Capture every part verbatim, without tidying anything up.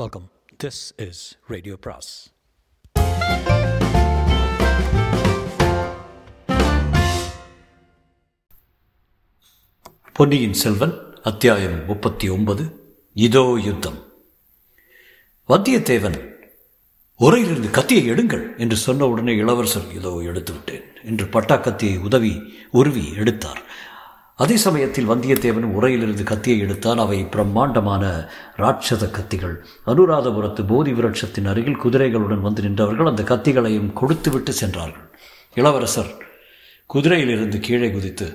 Welcome. This is radio பிராஸ். பொன்னியின் செல்வன் அத்தியாயம் முப்பத்தி ஒன்பது. இதோ யுத்தம். வந்தியத்தேவன், உரையிலிருந்து கத்தியை எடுங்கள் என்று சொன்ன உடனே இளவரசர், இதோ எடுத்துவிட்டேன் என்று பட்டா கத்தியை உதவி உருவி எடுத்தார். அதே சமயத்தில் வந்தியத்தேவன் உரையிலிருந்து கத்தியை எடுத்தான். அவை பிரம்மாண்டமான ராட்சத கத்திகள். அனுராதபுரத்து போதி விரட்சத்தின் அருகில் குதிரைகளுடன் வந்து நின்றவர்கள் அந்த கத்திகளையும் கொடுத்துவிட்டு சென்றார்கள். இளவரசர் குதிரையிலிருந்து கீழே குதித்து,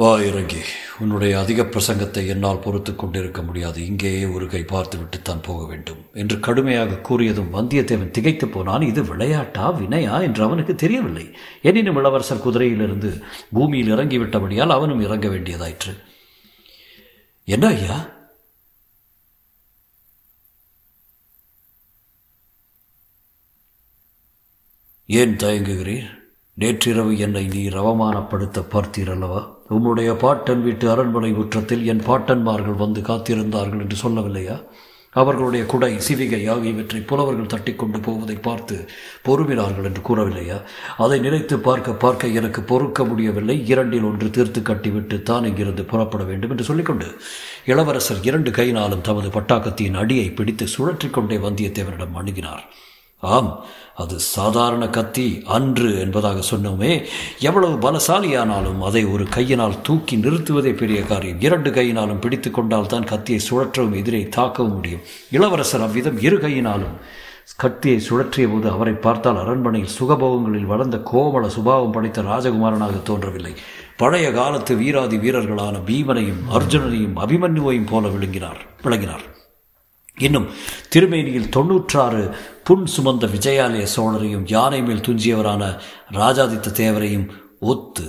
வா இறங்கி, உன்னுடைய அதிக பிரசங்கத்தை என்னால் பொறுத்து கொண்டிருக்க முடியாது, இங்கேயே ஒரு கை பார்த்துவிட்டுத்தான் போக வேண்டும் என்று கடுமையாக கூறியதும் வந்தியத்தேவன் திகைத்து போனான். இது விளையாட்டா வினையா என்று அவனுக்கு தெரியவில்லை. எனினும் இளவரசர் குதிரையிலிருந்து பூமியில் இறங்கிவிட்டபடியால் அவனும் இறங்க வேண்டியதாயிற்று. என்ன ஐயா, ஏன் தயங்குகிறீர்? நேற்றிரவு என்னை நீ ரவமானப்படுத்த பார்த்தீர் அல்லவா? உம்முடைய பாட்டன் வீட்டு அரண்மனை முற்றத்தில் என் பாட்டன்மார்கள் வந்து காத்திருந்தார்கள் என்று சொல்லவில்லையா? அவர்களுடைய குடை, சிவிகை ஆகியவற்றை புலவர்கள் தட்டி கொண்டு போவதை பார்த்து பொறுமினார்கள் என்று கூறவில்லையா? அதை நினைத்து பார்க்க பார்க்க எனக்கு பொறுக்க முடியவில்லை. இரண்டில் ஒன்று தீர்த்து கட்டிவிட்டு தான் இங்கிருந்து புறப்பட வேண்டும் என்று சொல்லிக்கொண்டு இளவரசர் இரண்டு கையினாலும் தமது பட்டாக்கத்தின் அடியை பிடித்து சுழற்றிக்கொண்டே வந்தியத்தேவனிடம் அணுகினார். ஆம், அது சாதாரண கத்தி அன்று என்பதாக சொன்னோமே. எவ்வளவு பலசாலியானாலும் அதை ஒரு கையினால் தூக்கி நிறுத்துவதே பெரிய காரியம். இரண்டு கையினாலும் பிடித்து கொண்டால் தான் கத்தியை சுழற்றவும் எதிரே தாக்கவும் முடியும். இளவரசர் அவ்விதம் இரு கையினாலும் கத்தியை சுழற்றிய போது அவரை பார்த்தால் அரண்மனையில் சுகபோகங்களில் வளர்ந்த கோமள சுபாவம் படைத்த ராஜகுமாரனாக தோன்றவில்லை. பழைய காலத்து வீராதி வீரர்களான பீமனையும் அர்ஜுனனையும் அபிமன்யுவையும் போல விளங்கினார் விளங்கினார் இன்னும் திருமேனியில் தொன்னூற்றாறு புன் சுமந்த விஜயாலய சோழரையும் யானை மேல் துஞ்சியவரான ராஜாதித்த தேவரையும் ஒத்து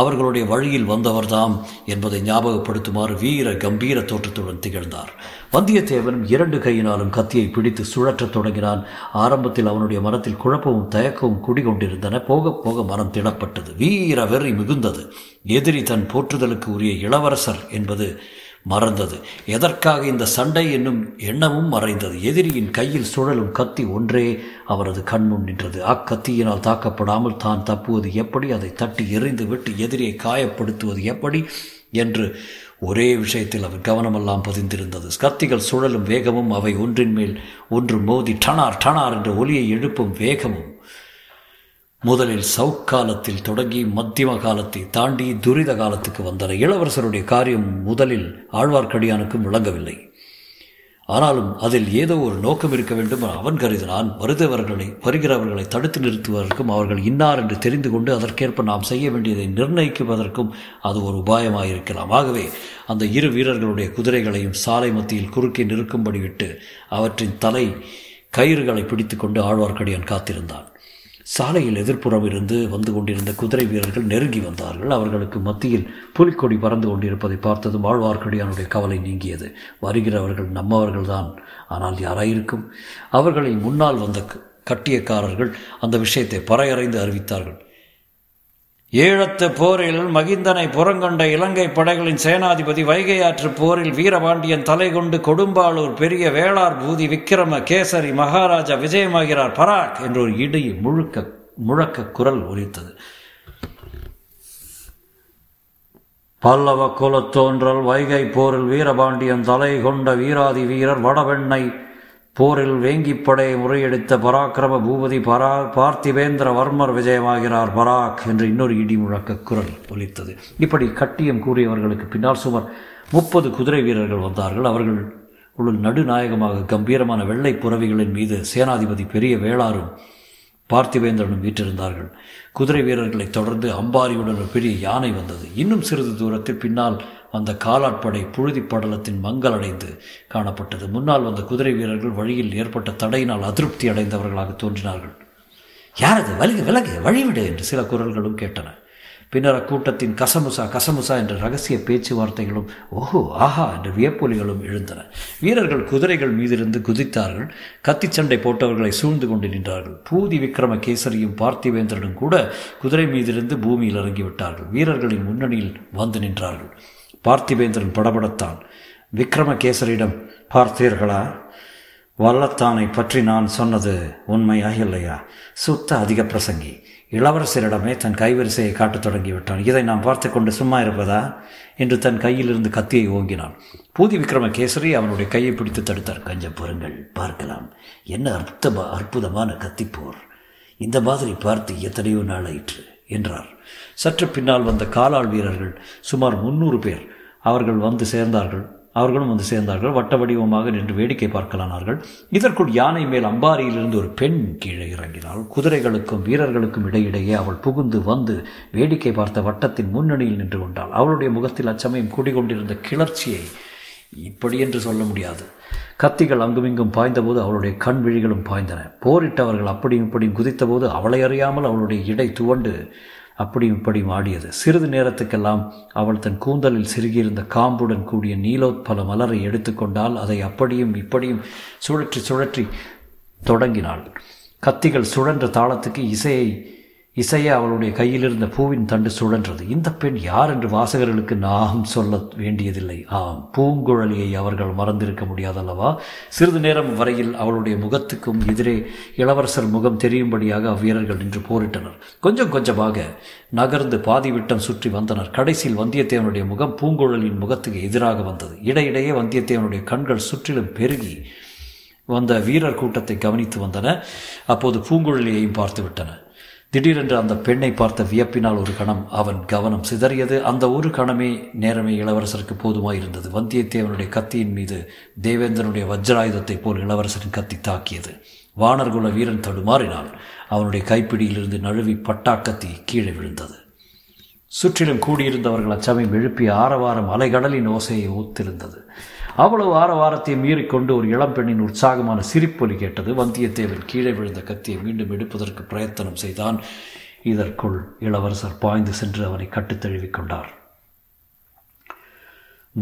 அவர்களுடைய வழியில் வந்தவர்தாம் என்பதை ஞாபகப்படுத்துமாறு வீர கம்பீர தோற்றத்துடன் திகழ்ந்தார். வந்தியத்தேவனும் இரண்டு கையினாலும் கத்தியை பிடித்து சுழற்றத் தொடங்கினான். ஆரம்பத்தில் அவனுடைய மனத்தில் குழப்பமும் தயக்கமும் குடிகொண்டிருந்தன. போக போக மனம் திடப்பட்டது. வீர வெறி மிகுந்தது. எதிரி தன் போற்றுதலுக்கு உரிய இளவரசர் என்பது மறந்தது. எதற்காக இந்த சண்டை என்னும் எண்ணமும் மறைந்தது. எதிரியின் கையில் சுழலும் கத்தி ஒன்றே அவரது கண்முன் நின்றது. அக்கத்தியினால் தாக்கப்படாமல் தான் தப்புவது எப்படி, அதை தட்டி எறிந்து விட்டு எதிரியை காயப்படுத்துவது எப்படி என்று ஒரே விஷயத்தில் அவர் கவனமெல்லாம் பதிந்திருந்தது. கத்திகள் சுழலும் வேகமும் அவை ஒன்றின் மேல் ஒன்று மோதி டனார் டனார் என்ற ஒலியை எழுப்பும் வேகமும் முதலில் சவுக்காலத்தில் தொடங்கி மத்தியம காலத்தை தாண்டி துரித காலத்துக்கு வந்தன. இளவரசருடைய காரியம் முதலில் ஆழ்வார்க்கடியானுக்கும் விளங்கவில்லை. ஆனாலும் அதில் ஏதோ ஒரு நோக்கம் இருக்க வேண்டும் அவன் கருதினான். வருதவர்களை வருகிறவர்களை தடுத்து நிறுத்துவதற்கும் அவர்கள் இன்னார் என்று தெரிந்து கொண்டு அதற்கேற்ப நாம் செய்ய வேண்டியதை நிர்ணயிக்குவதற்கும் அது ஒரு உபாயமாயிருக்கலாம். ஆகவே அந்த இரு வீரர்களுடைய குதிரைகளையும் சாலை மத்தியில் குறுக்கே நிற்கும்படி விட்டு அவற்றின் தலை கயிறுகளை பிடித்து கொண்டு ஆழ்வார்க்கடியான் காத்திருந்தான். சாலையில் எதிர்ப்புறம் இருந்து வந்து கொண்டிருந்த குதிரை வீரர்கள் நெருங்கி வந்தார்கள். அவர்களுக்கு மத்தியில் புலிக்கொடி பறந்து கொண்டிருப்பதை பார்த்ததும் ஆழ்வார்க்கடியானுடைய கவலை நீங்கியது. வருகிறவர்கள் நம்மவர்கள்தான், ஆனால் யாராயிருக்கும்? அவர்களை முன்னால் வந்த கட்டியக்காரர்கள் அந்த விஷயத்தை பறையறைந்து அறிவித்தார்கள். ஈழத்து போரில் மகிந்தனை புறங்கொண்ட இலங்கை படைகளின் சேனாதிபதி, வைகையாற்று போரில் வீரபாண்டியன் தலை கொண்டு கொடும்பாளூர் பெரிய வேளார் பூதி விக்ரம கேசரி மகாராஜா விஜயமாகிறார் பராக் என்ற ஒரு இடை முழுக்க முழக்க குரல் ஒலித்தது. பல்லவ குலத்தோன்றல் வைகை போரில் வீரபாண்டியன் தலை கொண்ட வீராதி வீரர், வடவெண்ணை போரில் வேங்கிப்படையை முறியடித்த பராக்கிரம பூபதி பரா பார்த்திவேந்திரவர்மர் விஜயமாகிறார் பராக் என்று இன்னொரு இடி முழக்க குரல் ஒலித்தது. இப்படி கட்டியம் கூறியவர்களுக்கு பின்னால் சுமார் முப்பது குதிரை வீரர்கள் வந்தார்கள். அவர்கள் உள் நடுநாயகமாக கம்பீரமான வெள்ளை புறவிகளின் மீது சேனாதிபதி பெரிய வேளாரும் பார்த்திவேந்திரனும் வீற்றிருந்தார்கள். குதிரை வீரர்களை தொடர்ந்து அம்பாரியுடன் ஒரு பெரிய யானை வந்தது. இன்னும் சிறிது தூரத்தில் பின்னால் அந்த காலாட்படை புழுதி படலத்தின் மங்கலடைந்து காணப்பட்டது. முன்னால் வந்த குதிரை வீரர்கள் வழியில் ஏற்பட்ட தடையினால் அதிருப்தி அடைந்தவர்களாக தோன்றினார்கள். யாரது? வலகு விலகு, வழிவிடு என்று சில குரல்களும் கேட்டன. பின்னர் அக்கூட்டத்தின் கசமுசா கசமுசா என்ற ரகசிய பேச்சுவார்த்தைகளும் ஓஹோ ஆஹா என்ற வியப்பொலிகளும் எழுந்தன. வீரர்கள் குதிரைகள் மீதிருந்து குதித்தார்கள். கத்திச்சண்டை போட்டவர்களை சூழ்ந்து கொண்டு நின்றார்கள். பூதி விக்ரம கேசரியும் பார்த்திவேந்திரனும் கூட குதிரை மீதிருந்து பூமியில் இறங்கிவிட்டார்கள். வீரர்களின் முன்னணியில் வந்து நின்றார்கள். பார்த்திவேந்திரன் படபடத்தான். விக்ரம கேசரியிடம், பார்த்தீர்களா, வல்லத்தானை பற்றி நான் சொன்னது உண்மையா இல்லையா? சுத்த அதிக பிரசங்கி இளவரசரிடமே தன் கைவரிசையை காட்டத் தொடங்கிவிட்டான். இதை நான் பார்த்து கொண்டு சும்மா இருப்பதா என்று தன் கையிலிருந்து கத்தியை ஓங்கினான். பூதி விக்ரம கேசரி அவனுடைய கையை பிடித்து தடுத்தார். கொஞ்சம் பொறுங்கள், பார்க்கலாம் என்ன அற்புத அற்புதமான கத்திப்போர். இந்த மாதிரி பார்த்து எத்தனையோ நாளாயிற்று என்றார். சற்று பின்னால் வந்த காலாள் வீரர்கள் சுமார் முன்னூறு பேர் அவர்கள் வந்து சேர்ந்தார்கள். அவர்களும் வந்து சேர்ந்தார்கள். வட்ட வடிவமாக நின்று வேடிக்கை பார்க்கலானார்கள். இதற்குள் யானை மேல் அம்பாரியிலிருந்து ஒரு பெண் கீழே இறங்கினாள். குதிரைகளுக்கும் வீரர்களுக்கும் இடையிடையே அவள் புகுந்து வந்து வேடிக்கை பார்த்த வட்டத்தின் முன்னணியில் நின்று கொண்டாள். அவளுடைய முகத்தில் அச்சமயம் கூடிக்கொண்டிருந்த கிளர்ச்சியை இப்படி என்று சொல்ல முடியாது. கத்திகள் அங்குமிங்கும் பாய்ந்தபோது அவளுடைய கண் விழிகளும் பாய்ந்தன. போரிட்டவர்கள் அப்படியும் இப்படியும் குதித்தபோது அவளை அறியாமல் அவளுடைய இடை துவண்டு அப்படியும் இப்படியும் ஆடியது. சிறிது நேரத்துக்கெல்லாம் அவள் தன் கூந்தலில் சிறுகியிருந்த காம்புடன் கூடிய நீலோத்பல மலரை எடுத்துக்கொண்டால் அதை அப்படியும் இப்படியும் சுழற்றி சுழற்றி தொடங்கினாள். கத்திகள் சுழன்ற தாளத்துக்கு இசையை இசைய அவளுடைய கையிலிருந்த பூவின் தண்டு சுழன்றது. இந்த பெண் யார் என்று வாசகர்களுக்கு நாம் சொல்ல வேண்டியதில்லை. ஆம், பூங்குழலியை அவர்கள் மறந்திருக்க முடியாதல்லவா? சிறிது நேரம் வரையில் அவளுடைய முகத்துக்கும் எதிரே இளவரசர் முகம் தெரியும்படியாக அவ்வீரர்கள் நின்று போரிட்டனர். கொஞ்சம் கொஞ்சமாக நகர்ந்து பாதி விட்டம் சுற்றி வந்தனர். கடைசியில் வந்தியத்தேவனுடைய முகம் பூங்குழலியின் முகத்துக்கு எதிராக வந்தது. இடையிடையே வந்தியத்தேவனுடைய கண்கள் சுற்றிலும் பெருகி வந்த வீரர் கூட்டத்தை கவனித்து வந்தன. அப்போது பூங்குழலியையும் பார்த்து விட்டன. திடீரென்று அந்த பெண்ணை பார்த்த வியப்பினால் ஒரு கணம் அவன் கவனம் சிதறியது. அந்த ஒரு கணமே நேரமே இளவரசருக்கு போதுமாயிருந்தது. வந்தியத்தேவனுடைய கத்தியின் மீது தேவேந்திரனுடைய வஜ்ராயுதத்தை போல் இளவரசரின் கத்தி தாக்கியது. வானர்குல வீரன் தடுமாறினான். அவனுடைய கைப்பிடியிலிருந்து நழுவி பட்டாக்கத்தி கீழே விழுந்தது. சுற்றிலும் கூடியிருந்தவர்கள் அச்சமயம் எழுப்பிய ஆரவாரம் அலைகடலின் ஓசையை ஒத்திருந்தது. அவ்வளவு ஆரவாரத்தையும் மீறிக்கொண்டு ஒரு இளம்பெண்ணின் உற்சாகமான சிரிப்பொலி கேட்டது. வந்தியத்தேவன் கீழே விழுந்த கத்தியை மீண்டும் எடுப்பதற்கு பிரயத்தனம் செய்தான். இதற்குள் இளவரசர் பாய்ந்து சென்று அவனை கட்டித் தழுவிக்கொண்டார்.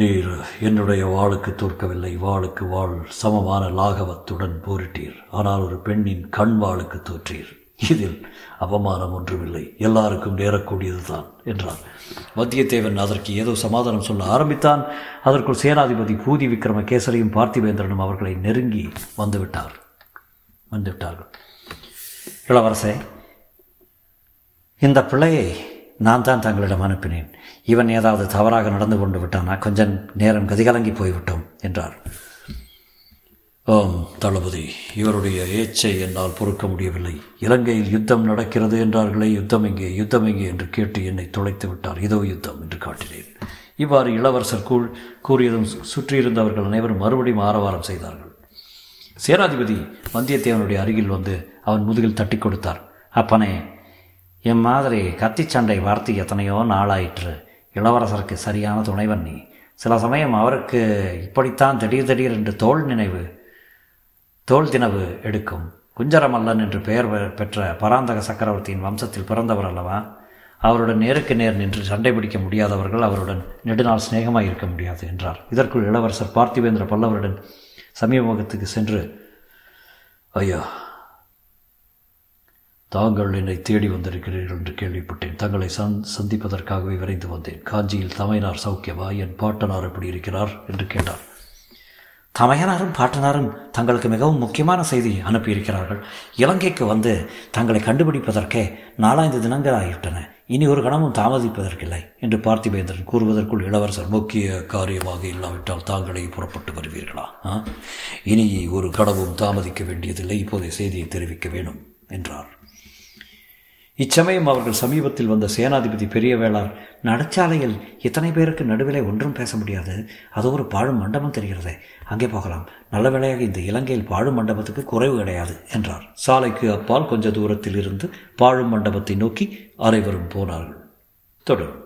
நீர் என்னுடைய வாளுக்கு தோற்கவில்லை, வாளுக்கு வாள் சமமான லாகவத்துடன் போரிட்டீர். ஆனால் ஒரு பெண்ணின் கண் வாளுக்கு தோற்றீர். இதில் அவமானம் ஒன்றுமில்லை, எல்லாருக்கும் நேரக்கூடியதுதான் என்றார். வந்தியத்தேவன் அதற்கு ஏதோ சமாதானம் சொல்ல ஆரம்பித்தான். அதற்குள் சேனாதிபதி பூதி விக்ரம கேசரியும் பார்த்திவேந்திரனும் அவர்களை நெருங்கி வந்துவிட்டார் வந்துவிட்டார்கள் இளவரசே, இந்த பிள்ளையை நான் தான் தங்களிடம் அனுப்பினேன். இவன் ஏதாவது தவறாக நடந்து கொண்டு விட்டானா? கொஞ்சம் நேரம் கதிகலங்கி போய்விட்டோம் என்றார். ஆம் தளபதி, இவருடைய ஏச்சை என்னால் பொறுக்க முடியவில்லை. இலங்கையில் யுத்தம் நடக்கிறது என்றார்களே, யுத்தம் எங்கே யுத்தம் எங்கே என்று கேட்டு என்னை தொலைத்து விட்டார். இதோ யுத்தம் என்று காட்டினேன். இவ்வாறு இளவரசர் கூழ் கூறியதும் சுற்றியிருந்தவர்கள் அனைவரும் மறுபடியும் ஆரவாரம் செய்தார்கள். சேனாதிபதி வந்தியத்தேவனுடைய அருகில் வந்து அவன் முதுகில் தட்டி கொடுத்தார். அப்பனே, என் மாதிரி கத்தி சண்டை வார்த்தை எத்தனையோ நாளாயிற்று. இளவரசருக்கு சரியான துணைவன் நீ. சில சமயம் அவருக்கு இப்படித்தான் திடீர் திடீர் என்று தோல் நினைவு தோல் தினவு எடுக்கும். குஞ்சரமல்லன் என்று பெயர் பெற்ற பராந்தக சக்கரவர்த்தியின் வம்சத்தில் பிறந்தவர் அல்லவா? அவருடன் நேருக்கு நேர் நின்று சண்டை பிடிக்க முடியாதவர்கள் அவருடன் நெடுநாள் சிநேகமாக இருக்க முடியாது என்றார். இதற்குள் இளவரசர் பார்த்திவேந்திர பல்லவருடன் சமீபத்துக்கு சென்று, ஐயா, தாங்கள் என்னை தேடி வந்திருக்கிறீர்கள் என்று கேள்விப்பட்டேன். தங்களை சந் சந்திப்பதற்காகவே விரைந்து வந்தேன். காஞ்சியில் தமையனார் சௌக்கியவா? என் பாட்டனார் எப்படி இருக்கிறார் என்று கேட்டார். தமையனாரும் பாட்டனாரும் தங்களுக்கு மிகவும் முக்கியமான செய்தி அனுப்பியிருக்கிறார்கள். இலங்கைக்கு வந்து தங்களை கண்டுபிடிப்பதற்கே நாலாந்து தினங்கள் ஆகிவிட்டன. இனி ஒரு கணமும் தாமதிப்பதற்கில்லை என்று பார்த்திவேந்திரன் கூறுவதற்குள் இளவரசர், முக்கிய காரியமாக இல்லாவிட்டால் தாங்களே புறப்பட்டு வருவீர்களா? இனி ஒரு கணமும் தாமதிக்க வேண்டியதில்லை. இப்போதே செய்தியை தெரிவிக்க வேண்டும் என்றார். இச்சமயம் அவர்கள் சமீபத்தில் வந்த சேனாதிபதி பெரிய வேளார், நடுச்சாலையில் இத்தனை பேருக்கு நடுவிலே ஒன்றும் பேச முடியாது. அது ஒரு பாழும் மண்டபம் தெரிகிறதே, அங்கே போகலாம். நல்ல வேளையாக இந்த இலங்கையில் பாழும் மண்டபத்துக்கு குறைவு கிடையாது என்றார். சாலைக்கு அப்பால் கொஞ்ச தூரத்தில் இருந்து பாழும் மண்டபத்தை நோக்கி அனைவரும் போனார்கள். தொடரும்.